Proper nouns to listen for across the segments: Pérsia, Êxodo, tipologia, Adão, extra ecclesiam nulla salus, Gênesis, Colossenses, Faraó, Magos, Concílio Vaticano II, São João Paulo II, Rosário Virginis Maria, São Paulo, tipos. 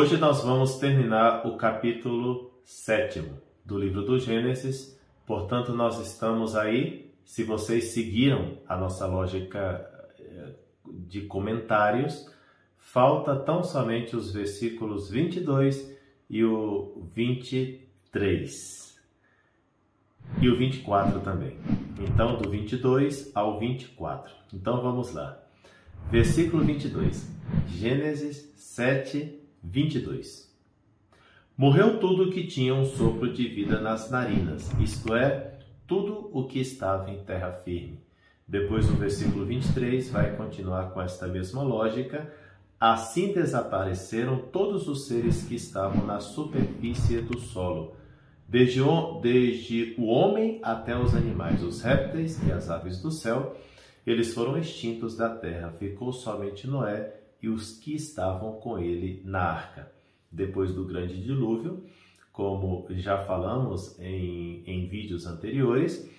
Hoje nós vamos terminar o capítulo 7º do livro do Gênesis, portanto nós estamos aí, se vocês seguiram a nossa lógica de comentários, falta tão somente os versículos 22 e o 23 e o 24 também. Então do 22 ao 24. Então vamos lá. Versículo 22. Gênesis 7, 22. Morreu tudo que tinha um sopro de vida nas narinas, isto é, tudo o que estava em terra firme. Depois o versículo 23 vai continuar com esta mesma lógica. Assim desapareceram todos os seres que estavam na superfície do solo, desde o homem até os animais, os répteis e as aves do céu. Eles foram extintos da terra, ficou somente Noé e os que estavam com ele na arca. Depois do grande dilúvio, como já falamos em vídeos anteriores,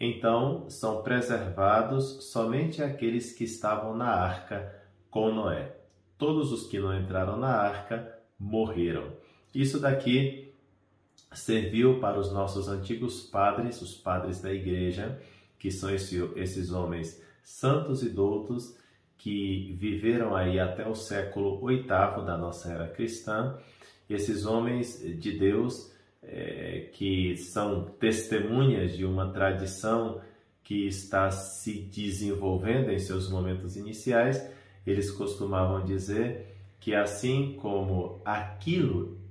então são preservados somente aqueles que estavam na arca com Noé. Todos os que não entraram na arca morreram. Isso daqui serviu para os nossos antigos padres, os padres da igreja, que são esses homens santos e doutos, que viveram aí até o século VIII da nossa era cristã. Esses homens de Deus que são testemunhas de uma tradição que está se desenvolvendo em seus momentos iniciais, eles costumavam dizer que assim como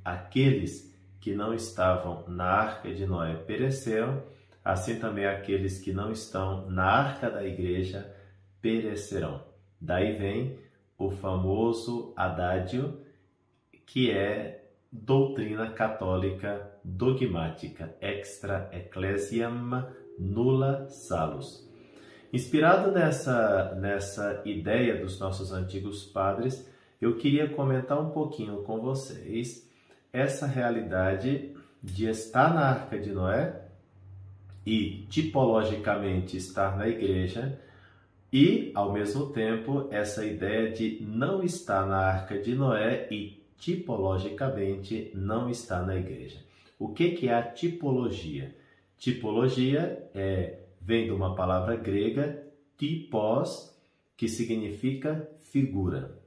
aqueles que não estavam na arca de Noé pereceram, assim também aqueles que não estão na arca da igreja perecerão. Daí vem o famoso adágio, que é doutrina católica dogmática, extra ecclesiam nulla salus. Inspirado nessa ideia dos nossos antigos padres, eu queria comentar um pouquinho com vocês essa realidade de estar na arca de Noé e tipologicamente estar na igreja, e, ao mesmo tempo, essa ideia de não estar na arca de Noé e, tipologicamente, não estar na igreja. O que é a tipologia? Tipologia vem de uma palavra grega, tipos, que significa figura.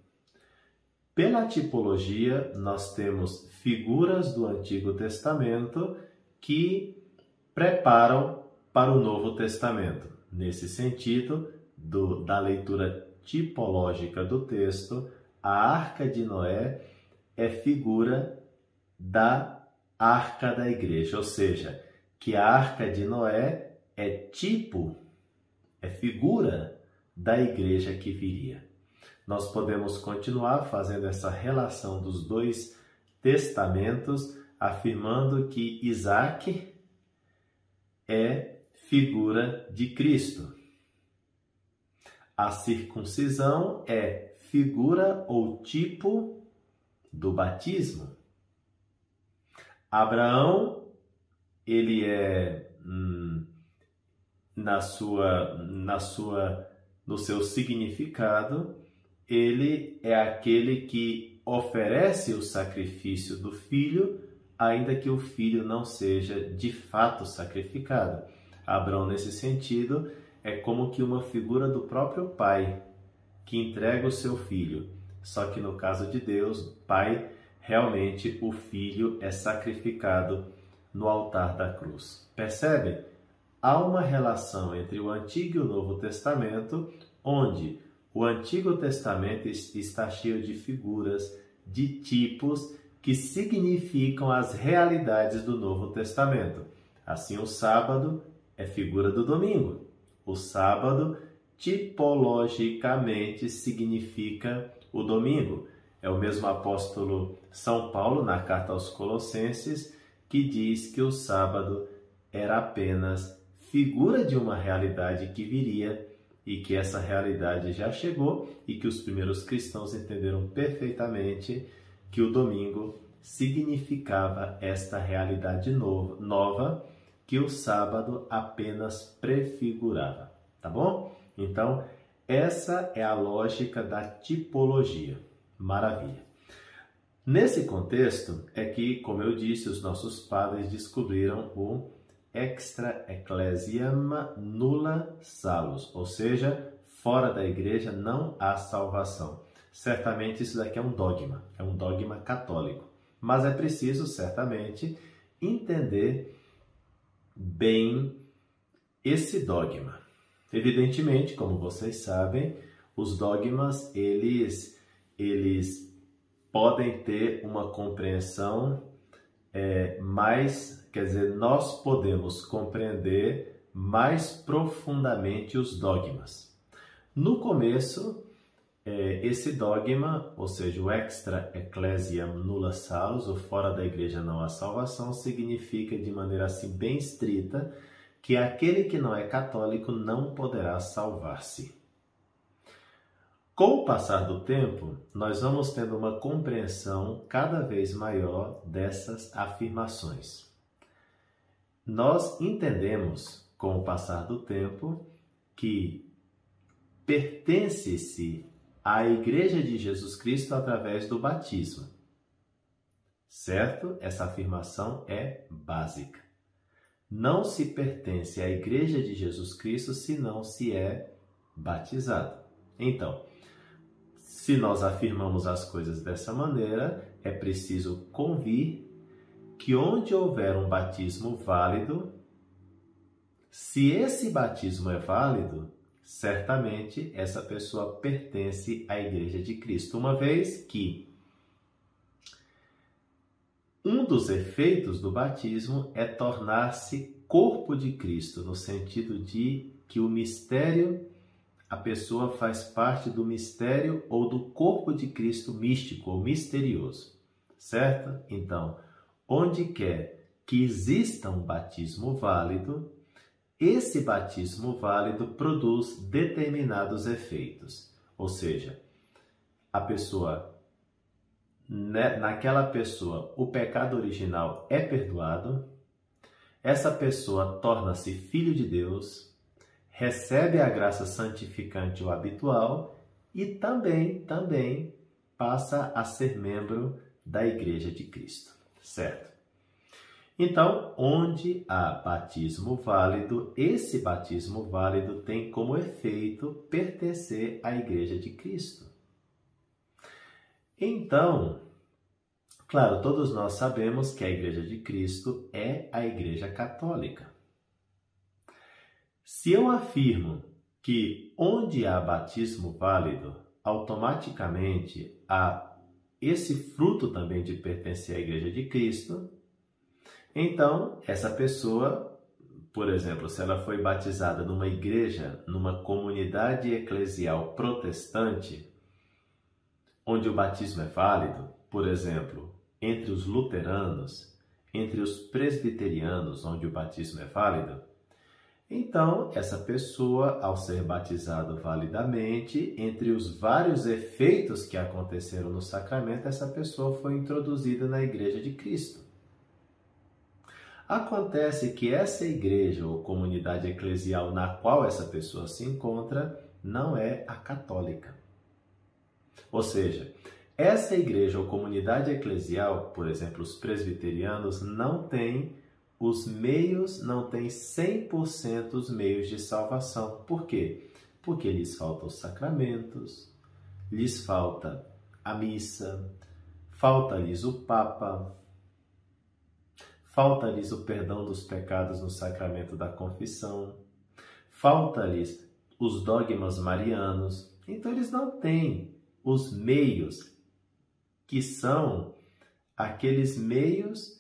Pela tipologia, nós temos figuras do Antigo Testamento que preparam para o Novo Testamento. Nesse sentido, da leitura tipológica do texto, a Arca de Noé é figura da Arca da Igreja, ou seja, que a Arca de Noé é tipo, é figura da Igreja que viria. Nós podemos continuar fazendo essa relação dos dois testamentos, afirmando que Isaac é figura de Cristo. A circuncisão é figura ou tipo do batismo. Abraão, ele é no seu significado, ele é aquele que oferece o sacrifício do filho, ainda que o filho não seja de fato sacrificado. Abraão, nesse sentido, é como que uma figura do próprio pai que entrega o seu filho. Só que no caso de Deus, pai, realmente o filho é sacrificado no altar da cruz. Percebe? Há uma relação entre o Antigo e o Novo Testamento, onde o Antigo Testamento está cheio de figuras, de tipos que significam as realidades do Novo Testamento. Assim, o sábado é figura do domingo. O sábado, tipologicamente, significa o domingo. É o mesmo apóstolo São Paulo, na carta aos Colossenses, que diz que o sábado era apenas figura de uma realidade que viria e que essa realidade já chegou e que os primeiros cristãos entenderam perfeitamente que o domingo significava esta realidade nova, que o sábado apenas prefigurava, tá bom? Então, essa é a lógica da tipologia. Maravilha! Nesse contexto é que, como eu disse, os nossos padres descobriram o extra ecclesiam nulla salus, ou seja, fora da igreja não há salvação. Certamente isso daqui é um dogma católico, mas é preciso certamente entender bem esse dogma. Evidentemente, como vocês sabem, os dogmas eles podem ter uma compreensão mais, quer dizer, nós podemos compreender mais profundamente os dogmas. No começo, esse dogma, ou seja, o extra ecclesiam nulla salus, ou fora da igreja não há salvação, significa de maneira assim bem estrita que aquele que não é católico não poderá salvar-se. Com o passar do tempo, nós vamos tendo uma compreensão cada vez maior dessas afirmações. Nós entendemos, com o passar do tempo, que pertence-se à Igreja de Jesus Cristo através do batismo. Certo? Essa afirmação é básica. Não se pertence à Igreja de Jesus Cristo se não se é batizado. Então, se nós afirmamos as coisas dessa maneira, é preciso convir que onde houver um batismo válido, se esse batismo é válido, certamente essa pessoa pertence à Igreja de Cristo, uma vez que um dos efeitos do batismo é tornar-se corpo de Cristo, no sentido de que o mistério, a pessoa faz parte do mistério ou do corpo de Cristo místico ou misterioso, certo? Então, onde quer que exista um batismo válido, esse batismo válido produz determinados efeitos. Ou seja, a pessoa, naquela pessoa, o pecado original é perdoado, essa pessoa torna-se filho de Deus, recebe a graça santificante ou habitual e também passa a ser membro da Igreja de Cristo, certo? Então, onde há batismo válido, esse batismo válido tem como efeito pertencer à Igreja de Cristo. Então, claro, todos nós sabemos que a Igreja de Cristo é a Igreja Católica. Se eu afirmo que onde há batismo válido, automaticamente há esse fruto também de pertencer à Igreja de Cristo, então essa pessoa, por exemplo, se ela foi batizada numa igreja, numa comunidade eclesial protestante, onde o batismo é válido, por exemplo, entre os luteranos, entre os presbiterianos, onde o batismo é válido, então, essa pessoa, ao ser batizado validamente, entre os vários efeitos que aconteceram no sacramento, essa pessoa foi introduzida na Igreja de Cristo. Acontece que essa igreja ou comunidade eclesial na qual essa pessoa se encontra não é a católica. Ou seja, essa igreja ou comunidade eclesial, por exemplo, os presbiterianos, não tem os meios, não tem 100% os meios de salvação. Por quê? Porque lhes faltam os sacramentos, lhes falta a missa, falta-lhes o Papa, falta-lhes o perdão dos pecados no sacramento da confissão, falta-lhes os dogmas marianos. Então eles não têm os meios, que são aqueles meios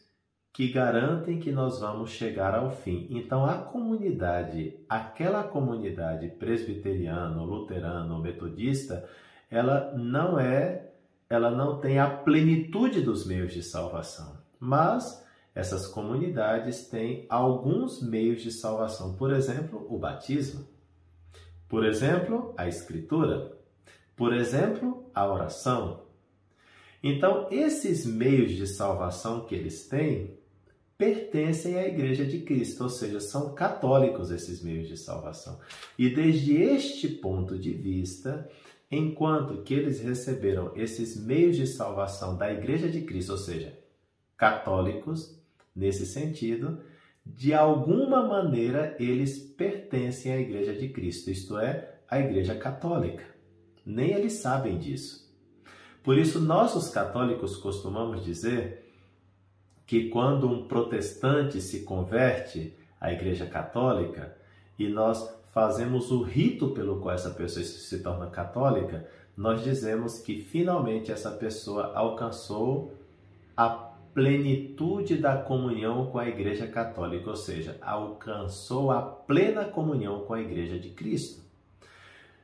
que garantem que nós vamos chegar ao fim. Então, a comunidade, aquela comunidade presbiteriana, luterana ou metodista, ela não tem a plenitude dos meios de salvação. Mas essas comunidades têm alguns meios de salvação. Por exemplo, o batismo. Por exemplo, a escritura. Por exemplo, a oração. Então, esses meios de salvação que eles têm pertencem à Igreja de Cristo, ou seja, são católicos esses meios de salvação. E desde este ponto de vista enquanto que eles receberam esses meios de salvação da Igreja de Cristo, ou seja, católicos, nesse sentido, de alguma maneira eles pertencem à Igreja de Cristo, isto é, à Igreja Católica. Nem eles sabem disso. Por isso, nós, os católicos, costumamos dizer que quando um protestante se converte à Igreja Católica e nós fazemos o rito pelo qual essa pessoa se torna católica, nós dizemos que finalmente essa pessoa alcançou a plenitude da comunhão com a Igreja Católica, ou seja, alcançou a plena comunhão com a Igreja de Cristo.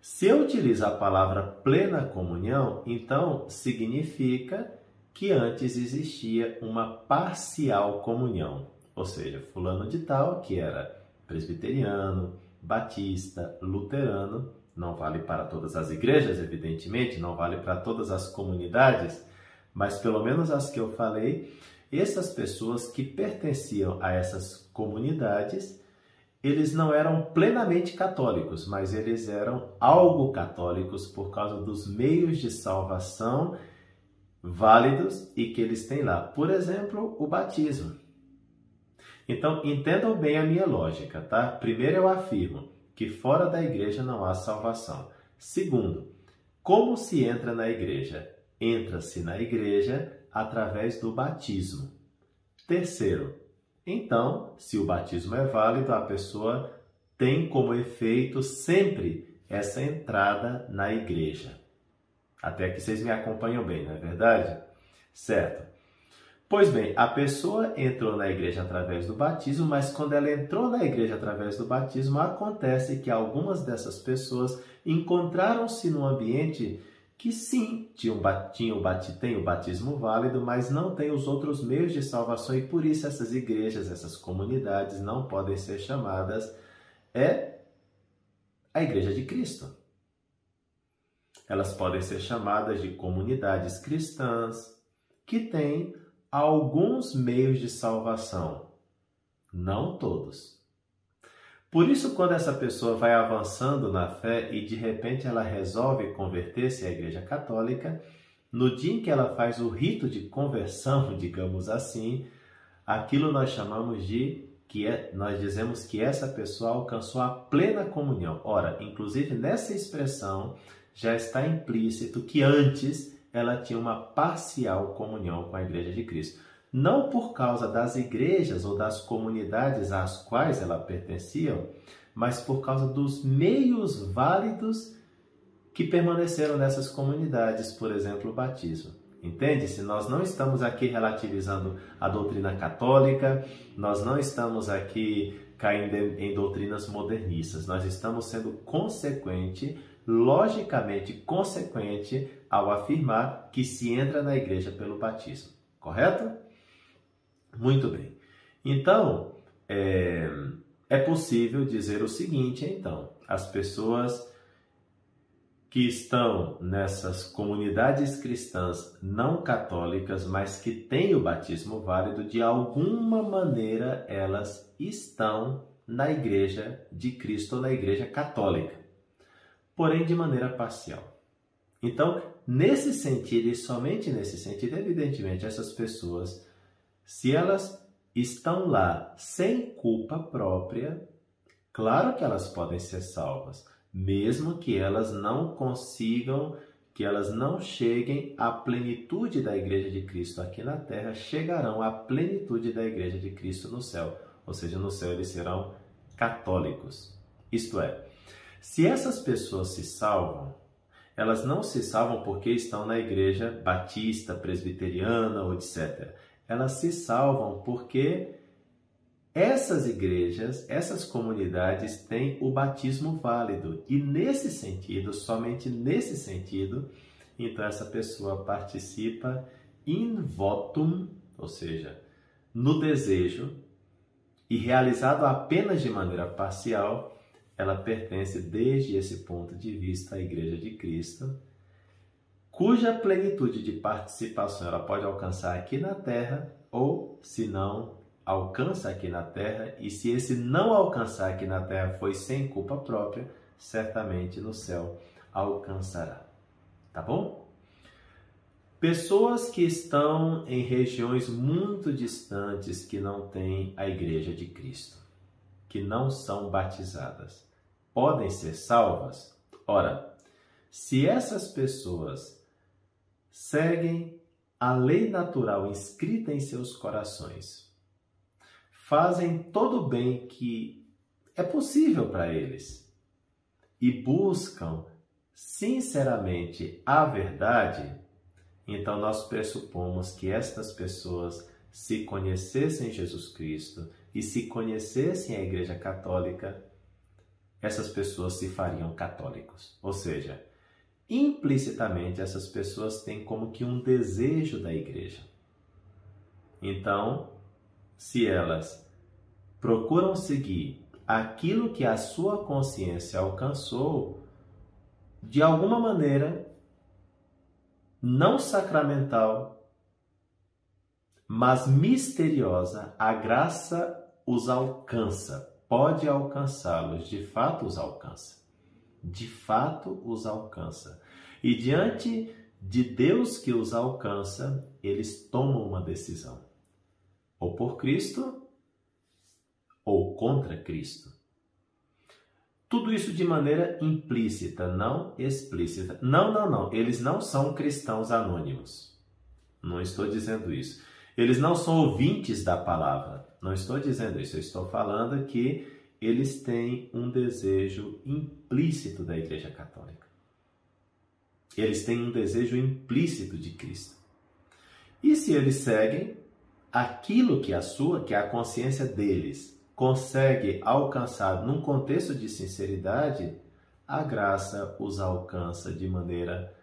Se eu utilizo a palavra plena comunhão, então significa que antes existia uma parcial comunhão, ou seja, fulano de tal, que era presbiteriano, batista, luterano, não vale para todas as igrejas, evidentemente, não vale para todas as comunidades, mas pelo menos as que eu falei, essas pessoas que pertenciam a essas comunidades, eles não eram plenamente católicos, mas eles eram algo católicos por causa dos meios de salvação válidos e que eles têm lá. Por exemplo, o batismo. Então, entendam bem a minha lógica, tá? Primeiro, eu afirmo que fora da igreja não há salvação. Segundo, como se entra na igreja? Entra-se na igreja através do batismo. Terceiro, então, se o batismo é válido, a pessoa tem como efeito sempre essa entrada na igreja. Até que vocês me acompanham bem, não é verdade? Certo. Pois bem, a pessoa entrou na igreja através do batismo, mas quando ela entrou na igreja através do batismo, acontece que algumas dessas pessoas encontraram-se num ambiente que sim, tem o batismo válido, mas não tem os outros meios de salvação e por isso essas igrejas, essas comunidades não podem ser chamadas a Igreja de Cristo. Elas podem ser chamadas de comunidades cristãs que têm alguns meios de salvação, não todos. Por isso, quando essa pessoa vai avançando na fé e de repente ela resolve converter-se à Igreja Católica, no dia em que ela faz o rito de conversão, digamos assim, aquilo nós chamamos de nós dizemos que essa pessoa alcançou a plena comunhão. Ora, inclusive nessa expressão já está implícito que antes ela tinha uma parcial comunhão com a Igreja de Cristo. Não por causa das igrejas ou das comunidades às quais ela pertencia, mas por causa dos meios válidos que permaneceram nessas comunidades, por exemplo, o batismo. Entende-se? Nós não estamos aqui relativizando a doutrina católica, nós não estamos aqui caindo em doutrinas modernistas, nós estamos sendo logicamente consequente ao afirmar que se entra na igreja pelo batismo, correto? Muito bem. Então, é possível dizer o seguinte, então, as pessoas que estão nessas comunidades cristãs não católicas, mas que têm o batismo válido, de alguma maneira elas estão na Igreja de Cristo, ou na Igreja Católica, porém de maneira parcial. Então, nesse sentido e somente nesse sentido, evidentemente, essas pessoas, se elas estão lá sem culpa própria, claro que elas podem ser salvas, mesmo que elas não consigam, que elas não cheguem à plenitude da Igreja de Cristo aqui na Terra, chegarão à plenitude da Igreja de Cristo no céu. Ou seja, no céu eles serão católicos. Isto é, se essas pessoas se salvam, elas não se salvam porque estão na igreja batista, presbiteriana ou etc. Elas se salvam porque essas igrejas, essas comunidades têm o batismo válido. E nesse sentido, somente nesse sentido, então essa pessoa participa in votum, ou seja, no desejo, e realizado apenas de maneira parcial, ela pertence desde esse ponto de vista à Igreja de Cristo, cuja plenitude de participação ela pode alcançar aqui na Terra, ou se não alcança aqui na Terra, e se esse não alcançar aqui na Terra foi sem culpa própria, certamente no céu alcançará. tá bom? Pessoas que estão em regiões muito distantes, que não têm a Igreja de Cristo, que não são batizadas, podem ser salvas? Ora, se essas pessoas seguem a lei natural inscrita em seus corações, fazem todo o bem que é possível para eles e buscam sinceramente a verdade, então nós pressupomos que estas pessoas, se conhecessem Jesus Cristo e se conhecessem a Igreja Católica, essas pessoas se fariam católicos. Ou seja, implicitamente essas pessoas têm como que um desejo da Igreja. Então, se elas procuram seguir aquilo que a sua consciência alcançou, de alguma maneira não sacramental, mas misteriosa, a graça os alcança. Pode alcançá-los, de fato os alcança. De fato os alcança. E diante de Deus que os alcança, eles tomam uma decisão. Ou por Cristo, ou contra Cristo. Tudo isso de maneira implícita, não explícita. Não. Eles não são cristãos anônimos. Não estou dizendo isso. Eles não são ouvintes da palavra. Não estou dizendo isso, eu estou falando que eles têm um desejo implícito da Igreja Católica. Eles têm um desejo implícito de Cristo. E se eles seguem aquilo que a consciência deles consegue alcançar num contexto de sinceridade, a graça os alcança de maneira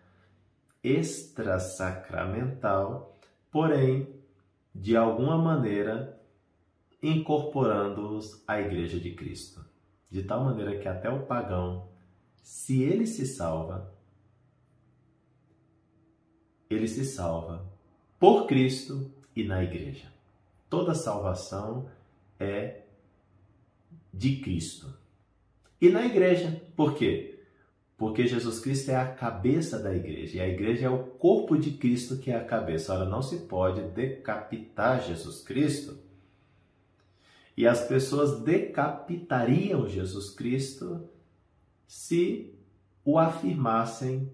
extrasacramental, porém, de alguma maneira, incorporando-os à Igreja de Cristo, de tal maneira que até o pagão, se ele se salva por Cristo e na Igreja. Toda salvação é de Cristo. E na Igreja, por quê? Porque Jesus Cristo é a cabeça da Igreja, e a Igreja é o corpo de Cristo que é a cabeça. Ora, não se pode decapitar Jesus Cristo. E as pessoas decapitariam Jesus Cristo se o afirmassem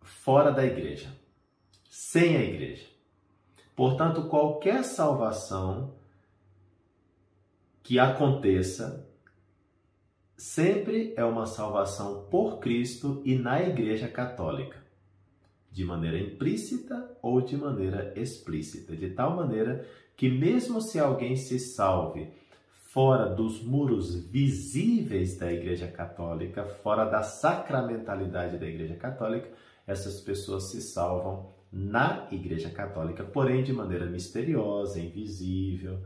fora da Igreja, sem a Igreja. Portanto, qualquer salvação que aconteça sempre é uma salvação por Cristo e na Igreja Católica, de maneira implícita ou de maneira explícita, de tal maneira que mesmo se alguém se salve fora dos muros visíveis da Igreja Católica, fora da sacramentalidade da Igreja Católica, essas pessoas se salvam na Igreja Católica, porém de maneira misteriosa, invisível.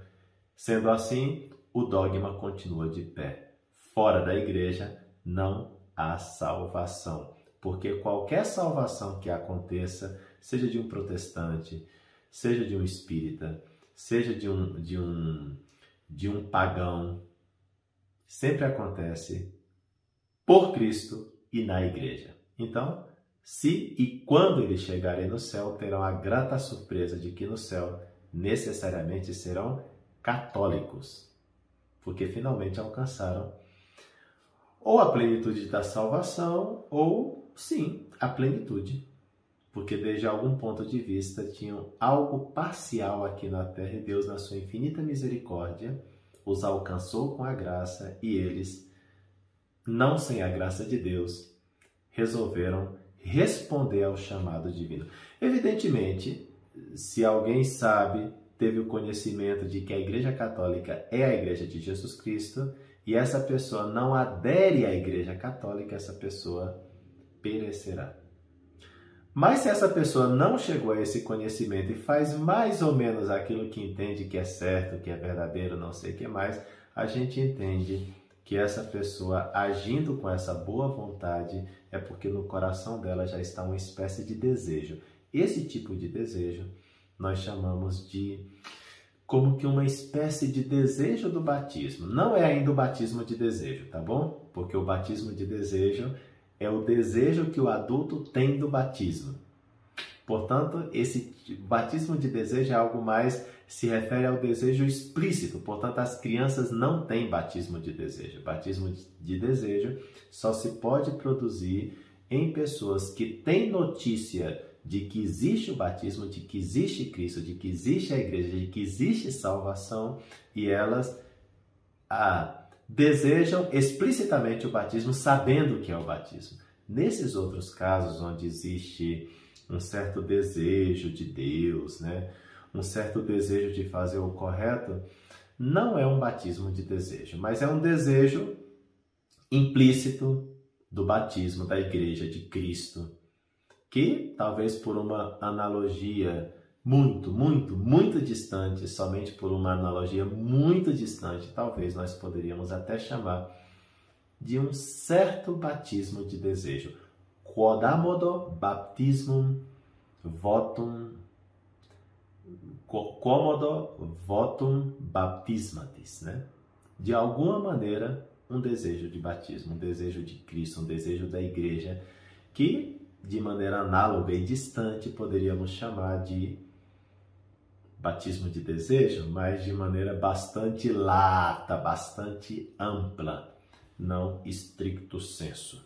Sendo assim, o dogma continua de pé. Fora da Igreja não há salvação, porque qualquer salvação que aconteça, seja de um protestante, seja de um espírita, seja de um pagão, sempre acontece por Cristo e na Igreja. Então, se e quando eles chegarem no céu, terão a grata surpresa de que no céu necessariamente serão católicos, porque finalmente alcançaram ou a plenitude da salvação ou, sim, a plenitude, porque desde algum ponto de vista tinham algo parcial aqui na terra e Deus, na sua infinita misericórdia, os alcançou com a graça e eles, não sem a graça de Deus, resolveram responder ao chamado divino. Evidentemente, se alguém sabe, teve o conhecimento de que a Igreja Católica é a Igreja de Jesus Cristo e essa pessoa não adere à Igreja Católica, essa pessoa perecerá. Mas se essa pessoa não chegou a esse conhecimento e faz mais ou menos aquilo que entende que é certo, que é verdadeiro, não sei o que mais, a gente entende que essa pessoa agindo com essa boa vontade é porque no coração dela já está uma espécie de desejo. Esse tipo de desejo nós chamamos de como que uma espécie de desejo do batismo. Não é ainda o batismo de desejo, tá bom? Porque o batismo de desejo é o desejo que o adulto tem do batismo. Portanto, esse batismo de desejo é algo mais, se refere ao desejo explícito. Portanto, as crianças não têm batismo de desejo. Batismo de desejo só se pode produzir em pessoas que têm notícia de que existe o batismo, de que existe Cristo, de que existe a igreja, de que existe salvação, e elas desejam explicitamente o batismo, sabendo o que é o batismo. Nesses outros casos, onde existe um certo desejo de Deus, né? Um certo desejo de fazer o correto, não é um batismo de desejo, mas é um desejo implícito do batismo da igreja de Cristo, que talvez por uma analogia muito distante, somente por uma analogia muito distante, talvez nós poderíamos até chamar de um certo batismo de desejo. Quodammodo baptismum votum, quomodo votum baptismatis, né? De alguma maneira, um desejo de batismo, um desejo de Cristo, um desejo da igreja, que de maneira análoga e distante poderíamos chamar de batismo de desejo, mas de maneira bastante lata, bastante ampla, não stricto sensu,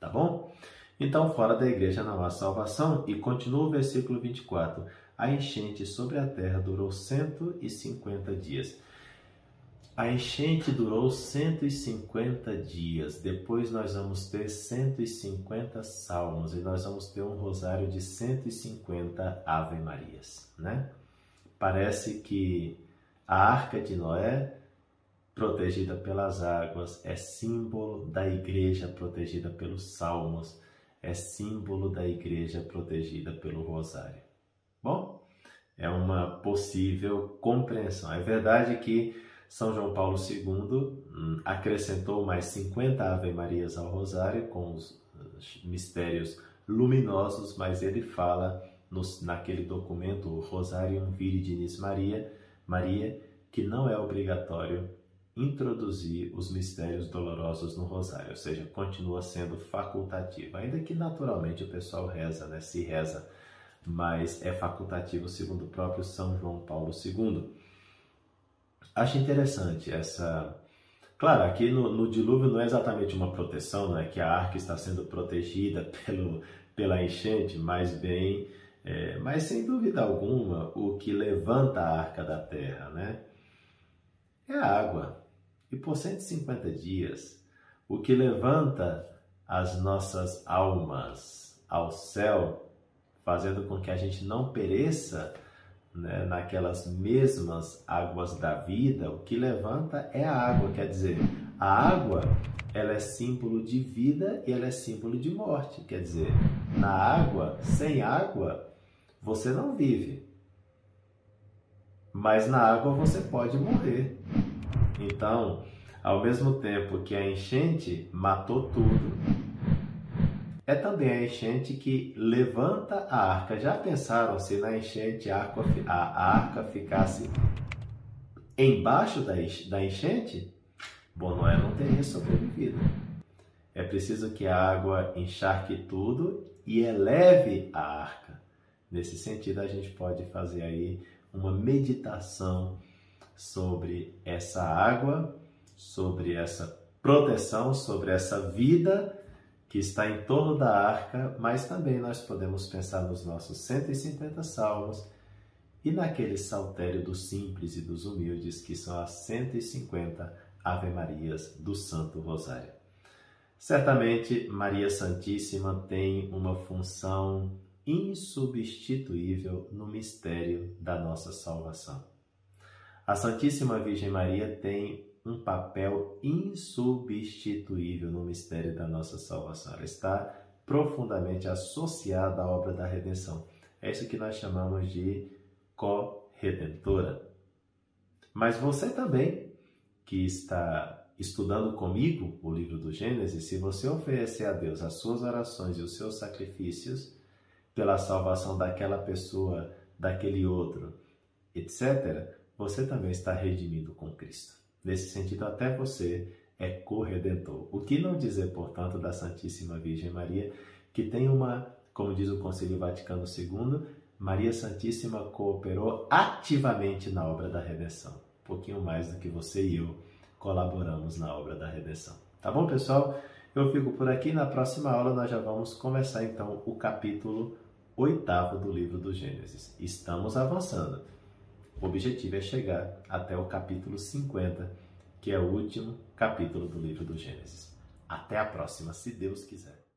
tá bom? Então, fora da igreja não há salvação, e continua o versículo 24, a enchente sobre a terra durou 150 dias. A enchente durou 150 dias, depois nós vamos ter 150 salmos e nós vamos ter um rosário de 150 Ave Marias, né? Parece que a Arca de Noé, protegida pelas águas, é símbolo da igreja protegida pelos salmos, é símbolo da igreja protegida pelo rosário. Bom, é uma possível compreensão. É verdade que São João Paulo II acrescentou mais 50 Ave Marias ao Rosário com os mistérios luminosos, mas ele fala naquele documento, o Rosário Virginis Maria, que não é obrigatório introduzir os mistérios dolorosos no Rosário, ou seja, continua sendo facultativo, ainda que naturalmente o pessoal reza, né? Se reza, mas é facultativo segundo o próprio São João Paulo II. Acho interessante essa... Claro, aqui no dilúvio não é exatamente uma proteção, né? Que a arca está sendo protegida pela enchente, mas bem... Mas sem dúvida alguma, o que levanta a arca da terra, né? É a água. E por 150 dias, o que levanta as nossas almas ao céu, fazendo com que a gente não pereça, né, naquelas mesmas águas da vida, o que levanta é a água. Quer dizer, a água, ela é símbolo de vida e ela é símbolo de morte. Quer dizer, na água, sem água, você não vive. Mas na água você pode morrer. Então, ao mesmo tempo que a enchente matou tudo, é também a enchente que levanta a arca. Já pensaram se na enchente a arca ficasse embaixo da enchente? Bom, Noé não teria sobrevivido. É preciso que a água encharque tudo e eleve a arca. Nesse sentido, a gente pode fazer aí uma meditação sobre essa água, sobre essa proteção, sobre essa vida que está em torno da arca, mas também nós podemos pensar nos nossos 150 salmos e naquele saltério dos simples e dos humildes, que são as 150 Ave Marias do Santo Rosário. Certamente, Maria Santíssima tem uma função insubstituível no mistério da nossa salvação. A Santíssima Virgem Maria tem um papel insubstituível no mistério da nossa salvação. Ela está profundamente associada à obra da redenção. É isso que nós chamamos de co-redentora. Mas você também, que está estudando comigo o livro do Gênesis, se você oferecer a Deus as suas orações e os seus sacrifícios pela salvação daquela pessoa, daquele outro, etc., você também está redimido com Cristo. Nesse sentido, até você é corredentor. O que não dizer, portanto, da Santíssima Virgem Maria, que tem uma, como diz o Concílio Vaticano II, Maria Santíssima cooperou ativamente na obra da redenção. Um pouquinho mais do que você e eu colaboramos na obra da redenção. Tá bom, pessoal? Eu fico por aqui. Na próxima aula nós já vamos começar, então, o capítulo 8º do livro do Gênesis. Estamos avançando. O objetivo é chegar até o capítulo 50, que é o último capítulo do livro do Gênesis. Até a próxima, se Deus quiser.